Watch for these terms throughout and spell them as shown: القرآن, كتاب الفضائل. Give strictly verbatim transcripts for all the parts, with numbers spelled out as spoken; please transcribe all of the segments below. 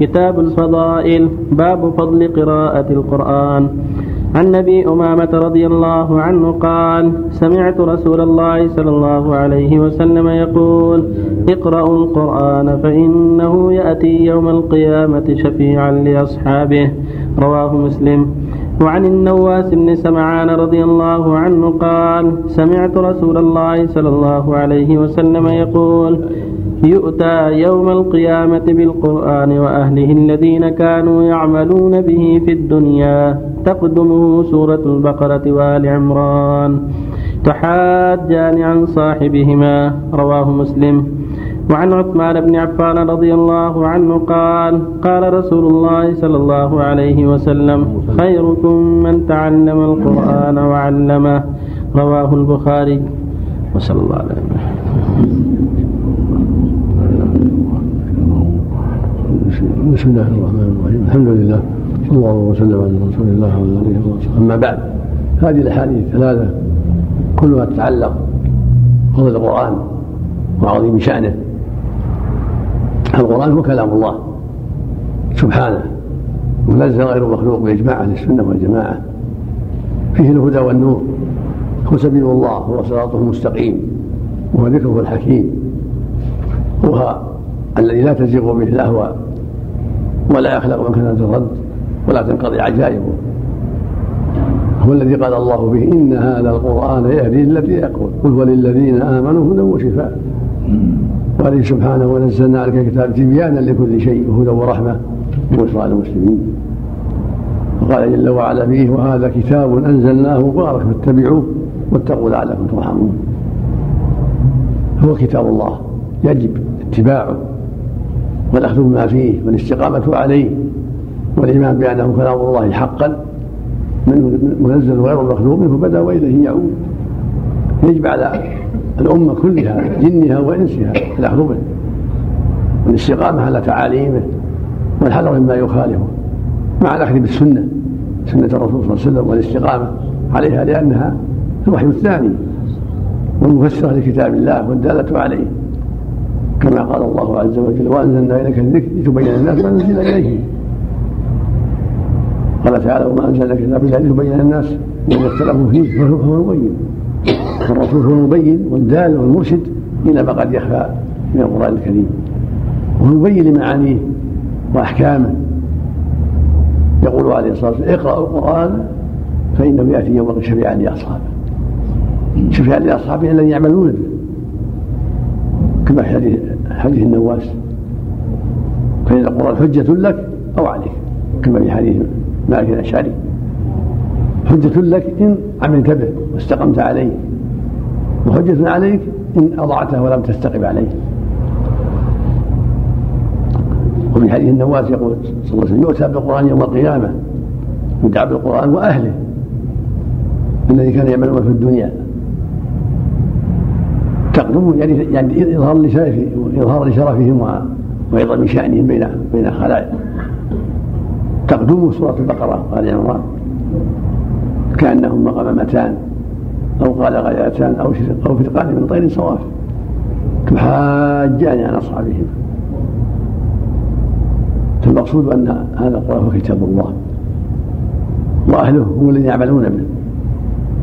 كتاب الفضائل. باب فضل قراءة القرآن. عن أبي أمامة رضي الله عنه قال: سمعت رسول الله صلى الله عليه وسلم يقول: اقرأوا القرآن فإنه يأتي يوم القيامة شفيعا لأصحابه. رواه مسلم. وعن النواس بن سمعان رضي الله عنه قال: سمعت رسول الله صلى الله عليه وسلم يقول: يؤتى يوم القيامة بالقرآن وأهله الذين كانوا يعملون به في الدنيا، تقدمه سورة البقرة وآل عمران، تحاجان عن صاحبهما. رواه مسلم. وعن عثمان بن عفان رضي الله عنه قال: قال رسول الله صلى الله عليه وسلم: خيركم من تعلم القرآن وعلمه. رواه البخاري. وصلى الله عليه وسلم. بسم الله الرحمن الرحيم. الحمد لله، صلى الله وسلم على رسول الله وعلى اله وصحبه. اما بعد، هذه الاحاديث الثلاثه كلها تتعلق بفضل القران وعظيم شانه. القران هو كلام الله سبحانه، منزل غير مخلوق باجماع اهل السنه والجماعه. فيه الهدى والنور، هو سبيل الله، هو صراطه المستقيم، وهو ذكره الحكيم، وهو الذي لا تزيغ به الاهواء، ولا يخلق مكانة الرد، ولا تنقضي عجائبه. هو الذي قال الله به: إن هذا القرآن يهدي للتي هي أقوم، قل وللذين آمنوا هدى وشفاء. قال سبحانه: ونزلنا عليك الكتاب تبيانا لكل شيء وهدى ورحمة وبشرى للمسلمين. وقال جل وعلا فيه: وهذا كتاب أنزلناه مبارك فاتبعوه واتقوا لعلكم ترحمون. هو كتاب الله، يجب اتباعه والأخذ بما فيه والاستقامة عليه والإيمان بأنه كلام الله حقا، منه منزل غير مخلوق، منه بدأ وإليه يعود. يجب على الأمة كلها، جنها وإنسها، الأخذ به والاستقامة على تعاليمه والحذر مما يخالفه، مع الأخذ بالسنة، سنة الرسول صلى الله عليه وسلم، والاستقامة عليها، لأنها الوحي الثاني والمفسرة لكتاب الله والدالة عليه، كما قال الله عز وجل: وأنزلنا إليك الذكر لتبين الناس ما نزل إليهم. قال تعالى: وما أنزلنا إليك الذكر لتبين الناس ما اختلفوا فيه، فهو المبين. الرسول هو المبين والدال والمرشد إلى ما قد يخفى من القرآن الكريم، وهو المبين لمعانيه وأحكامه. يقول عليه الصلاة والسلام: اقرأوا القرآن فإنه يأتي يوم شفيعا لأصحابه، شفيعا لأصحابه الذين يعملون به، كما في حديث النواس: فإن القرآن حجة لك أو عليك، كما في حديث مالك الأشعري: حجة لك إن عملت به واستقمت عليه، وحجة عليك إن أضعته ولم تستقم عليه. وفي حديث النواس يقول صلى الله عليه وسلم: يؤتى بالقرآن يوم القيامة يدعى بالقرآن وأهله الذي كان يعملون في الدنيا، تقدمه يعني, يعني إظهار لشرفهم إظهار لشرفهم وعظم شأنهم بين بين الخلائق. تقدمه سورة البقرة وآل عمران، كأنهما غمامتان أو غلغلتان أو أو فرقان من طير صواف، تحاجان عن أصحابهما. فالمقصود أن هذا القرآن هو كتاب الله، وأهله هم الذين يعملون به،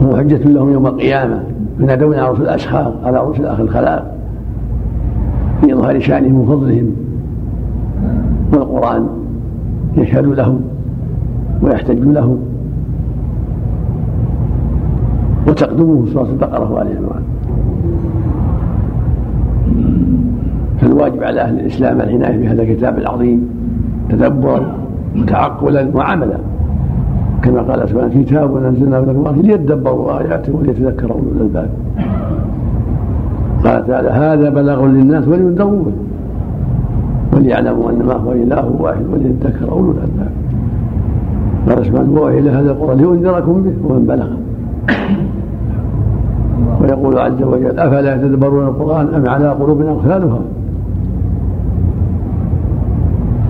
وهو حجة لهم يوم القيامة، ينادون على رؤوس الأشخاص، على رؤوس الخلائق، في إظهار شأنهم وفضلهم. والقرآن يشهد لهم ويحتج لهم. وتقدمه سورة البقرة وآل عمران. فالواجب على أهل الإسلام العناية بهذا الكتاب العظيم تدبرا وتعقلا وعملا، كما قال سبحانه: كتاب أنزلناه إليك مبارك ليدبروا آياته وليتذكروا أولو الألباب. قال تعالى: هذا بلاغ للناس ولينذروا به وليعلموا أنما هو إله واحد وليتذكر أولو الألباب. قال سبحانه: وأوحي هذا القرآن لينذركم به ومن بلغ. ويقول عز وجل: أفلا يتدبرون القرآن أم على قلوب أقفالها.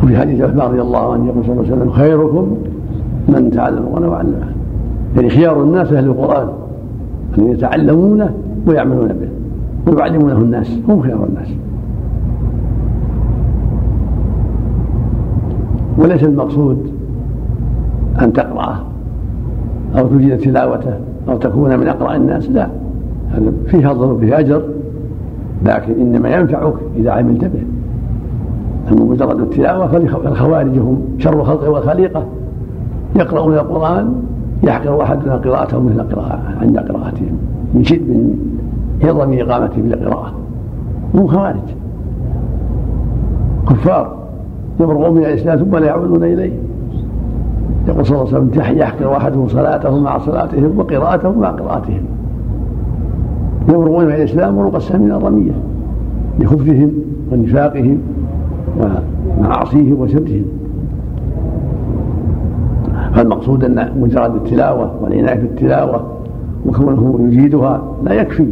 وفي حديث عثمان رضي الله عنه يقول صلى الله عليه وسلم: خيركم من تعلم القرآن وعلمه. يعني خيار الناس أهل القرآن أن يتعلمونه ويعملون به ويعلمونه الناس، هم خيار الناس. وليس المقصود أن تقرأه أو تجيد تلاوته أو تكون من أقرأ الناس، لا، هذا فيه أضر وفيه أجر، لكن إنما ينفعك إذا عملت به. أما مجرد التلاوة فالخوارج هم شر خلق والخليقة، يقرؤون القرآن يحقر أحدنا قراءتهم مثل قراءة عند قراءتهم من شد من هضم إقامتهم للقراءة، هم خوارج كفار يبرؤون من الإسلام ثم لا يعودون إليه. يقول صلى الله عليه وسلم يحقر أحدهم صلاتهم مع صلاتهم وقراءتهم مع قراءتهم، يبرؤون من الإسلام ورق السهم من الرمية لخبثهم ونفاقهم ومعاصيهم وشركهم. فالمقصود أن مجرد التلاوة والعناية بالتلاوة وكونه يجيدها لا يكفي،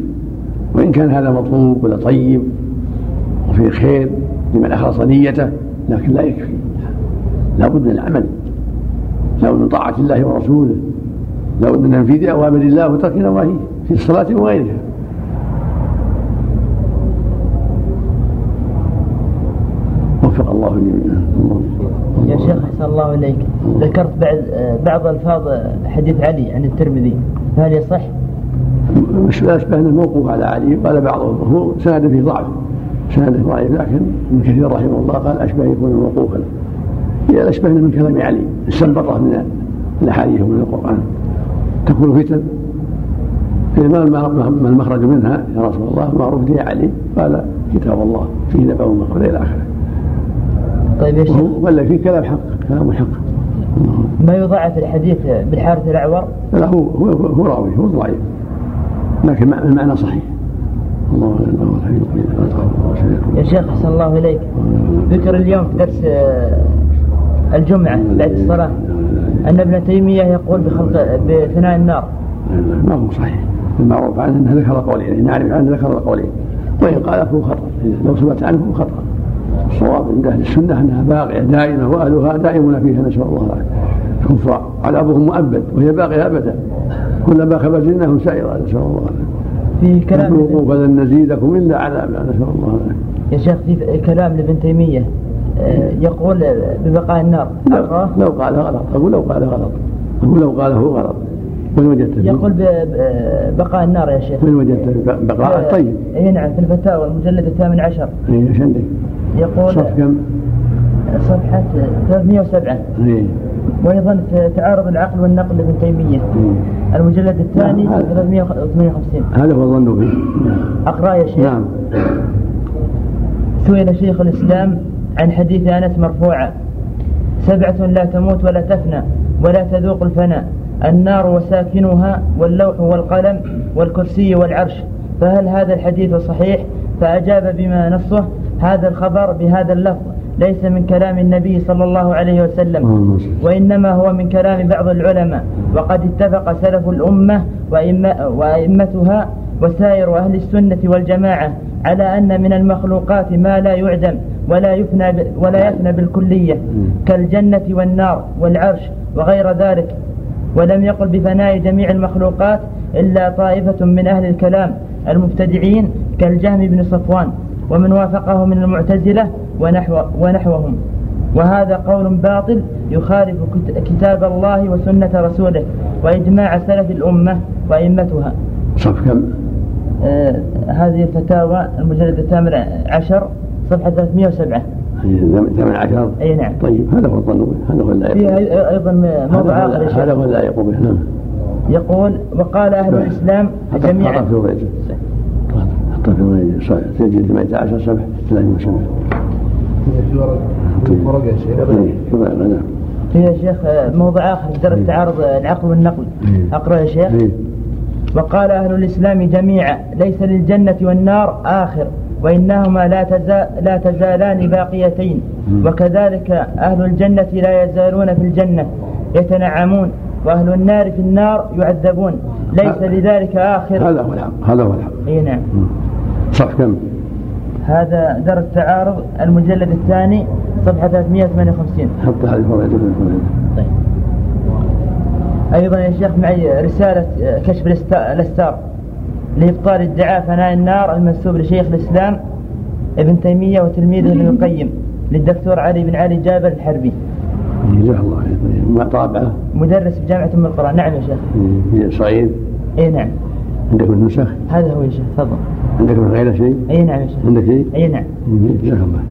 وإن كان هذا مطلوب ولا طيب وفيه خير لمن أخلص نيته، لكن لا يكفي، لا بد من العمل، لا بد من طاعة الله ورسوله، لا بد من تنفيذ أوامر الله وترك نواهيه في الصلاة وغيرها. وفق الله جميعا. يا شيخ أحسن الله إليك، ذكرت بعض بعض ألفاظ حديث علي عن الترمذي، هل يصح؟ مش أشبهنا الموقوف على علي، قال بعضهم هو سند فيه ضعف، سند فيه ضعف، لكن ابن كثير رحمه الله قال أشبه يكون موقوفا، هي أشبهنا من كلام علي استنبطه من الأحاديث ومن القرآن. تكون فتن ما المخرج منها يا رسول الله؟ معروف يا علي، قال كتاب الله فيه نبأ ومخرج إلى آخره. طيب يا شيخ، ولا في كلام حق، كلام حق. ما يضاعف الحديث بالحارث الأعور؟ لا، هو هو هو راوي، هو ضعيف، لكن المعنى صحيح. الله يا شيخ أحسن الله إليك، ذكر اليوم في درس الجمعة بعد الصلاة أن ابن تيمية يقول بخلق بثناء النار، ما هو صحيح. المعروف عنه أنه ذكر قولين، نعرف عنه ذكر قولين، وإن قال فهو خطأ، لو ثبت عنه فهو خطأ. الصواب عند أهل السنة أنها باقية دائمة، وأهلها دائمون فيها نسأل الله العافية. الكفار عذابهم مؤبد وهي باقية أبدا، كلما خبزناهم سائرة نسأل الله العافية. في كلام نذوقوا فلن نزيدكم إلا عذابا نسأل الله العافية. يا شيخ في كلام لابن تيمية يقول ببقاء النار، لو قال غلط، أقول لو قال غلط، أقول لو قال هو غلط. من وجدته؟ يقول ببقاء النار يا شيخ. من وجدته بقاء؟ طيب أي نعم، في الفتاوى المجلد الثامن عشر. أي عندك؟ يقول صفحة كم؟ صفحة ثلاثمائة وسبعة. إيه. وأيضا تعارض العقل والنقل لابن تيمية. إيه. المجلد الثاني ثلاثمائة وثمانية وخمسين. هذا هو ظنه به. أقرأ يا شيخ. نعم. سئل شيخ الإسلام عن حديث أنس مرفوعة: سبعة لا تموت ولا تفنى ولا تذوق الفناء، النار وساكنها واللوح والقلم والكرسي والعرش، فهل هذا الحديث صحيح؟ فأجاب بما نصه: هذا الخبر بهذا اللفظ ليس من كلام النبي صلى الله عليه وسلم، وإنما هو من كلام بعض العلماء، وقد اتفق سلف الأمة وأئمتها وسائر أهل السنة والجماعة على أن من المخلوقات ما لا يعدم ولا يفنى ولا يفنى بالكلية كالجنة والنار والعرش وغير ذلك. ولم يقل بفناء جميع المخلوقات إلا طائفة من أهل الكلام المبتدعين كالجهم بن صفوان ومن وافقه من المعتزلة ونحو ونحوهم، وهذا قول باطل يخالف كتاب الله وسنة رسوله وإجماع سلف الأمة وأئمتها. صف كم؟ آه هذه الفتاوى المجلد الثامن عشر صفحة ثلاثمائة وسبعة. ثامن عشر. أي نعم. طيب هذا هو الظنون، هذا هو اللائق. فيه أيضا موضوع آخر. هذا هو اللائق به. نعم. يقول وقال أهل الإسلام جميعا. تجد ثمانية عشر صفحة ثلاثين وسبعة. يا شيخ موضوع آخر درس تعارض العقل والنقل، أقرأ يا شيخ. وقال أهل الإسلام جميعا: ليس للجنة والنار آخر، وإنهما لا تزال لا تزالان باقيتين، وكذلك أهل الجنة لا يزالون في الجنة يتنعمون، وأهل النار في النار يعذبون، ليس لذلك آخر. هذا هو الحق، هذا هو الحق. أي نعم. صح كم؟ هذا درس تعارض المجلد الثاني صفحة ثلاثمائة وثمانية وخمسين. حط هذه الفوائد. طيب. أيضا يا شيخ معي رسالة كشف الأستار لإبطال ادعاء فناء النار المنسوب لشيخ الإسلام ابن تيمية وتلميذه ابن القيم للدكتور علي بن علي جابر الحربي. جزاه الله خير. ما طابعه؟ مدرس بجامعة أم القرآن. نعم يا شيخ. صعيد؟ اي نعم. عندك من نسخ؟ هذا هو يا شيخ. تفضل. عندك من غير شيء؟ اي نعم يا شيخ. عندك شيء؟ اي نعم. جزاه الله.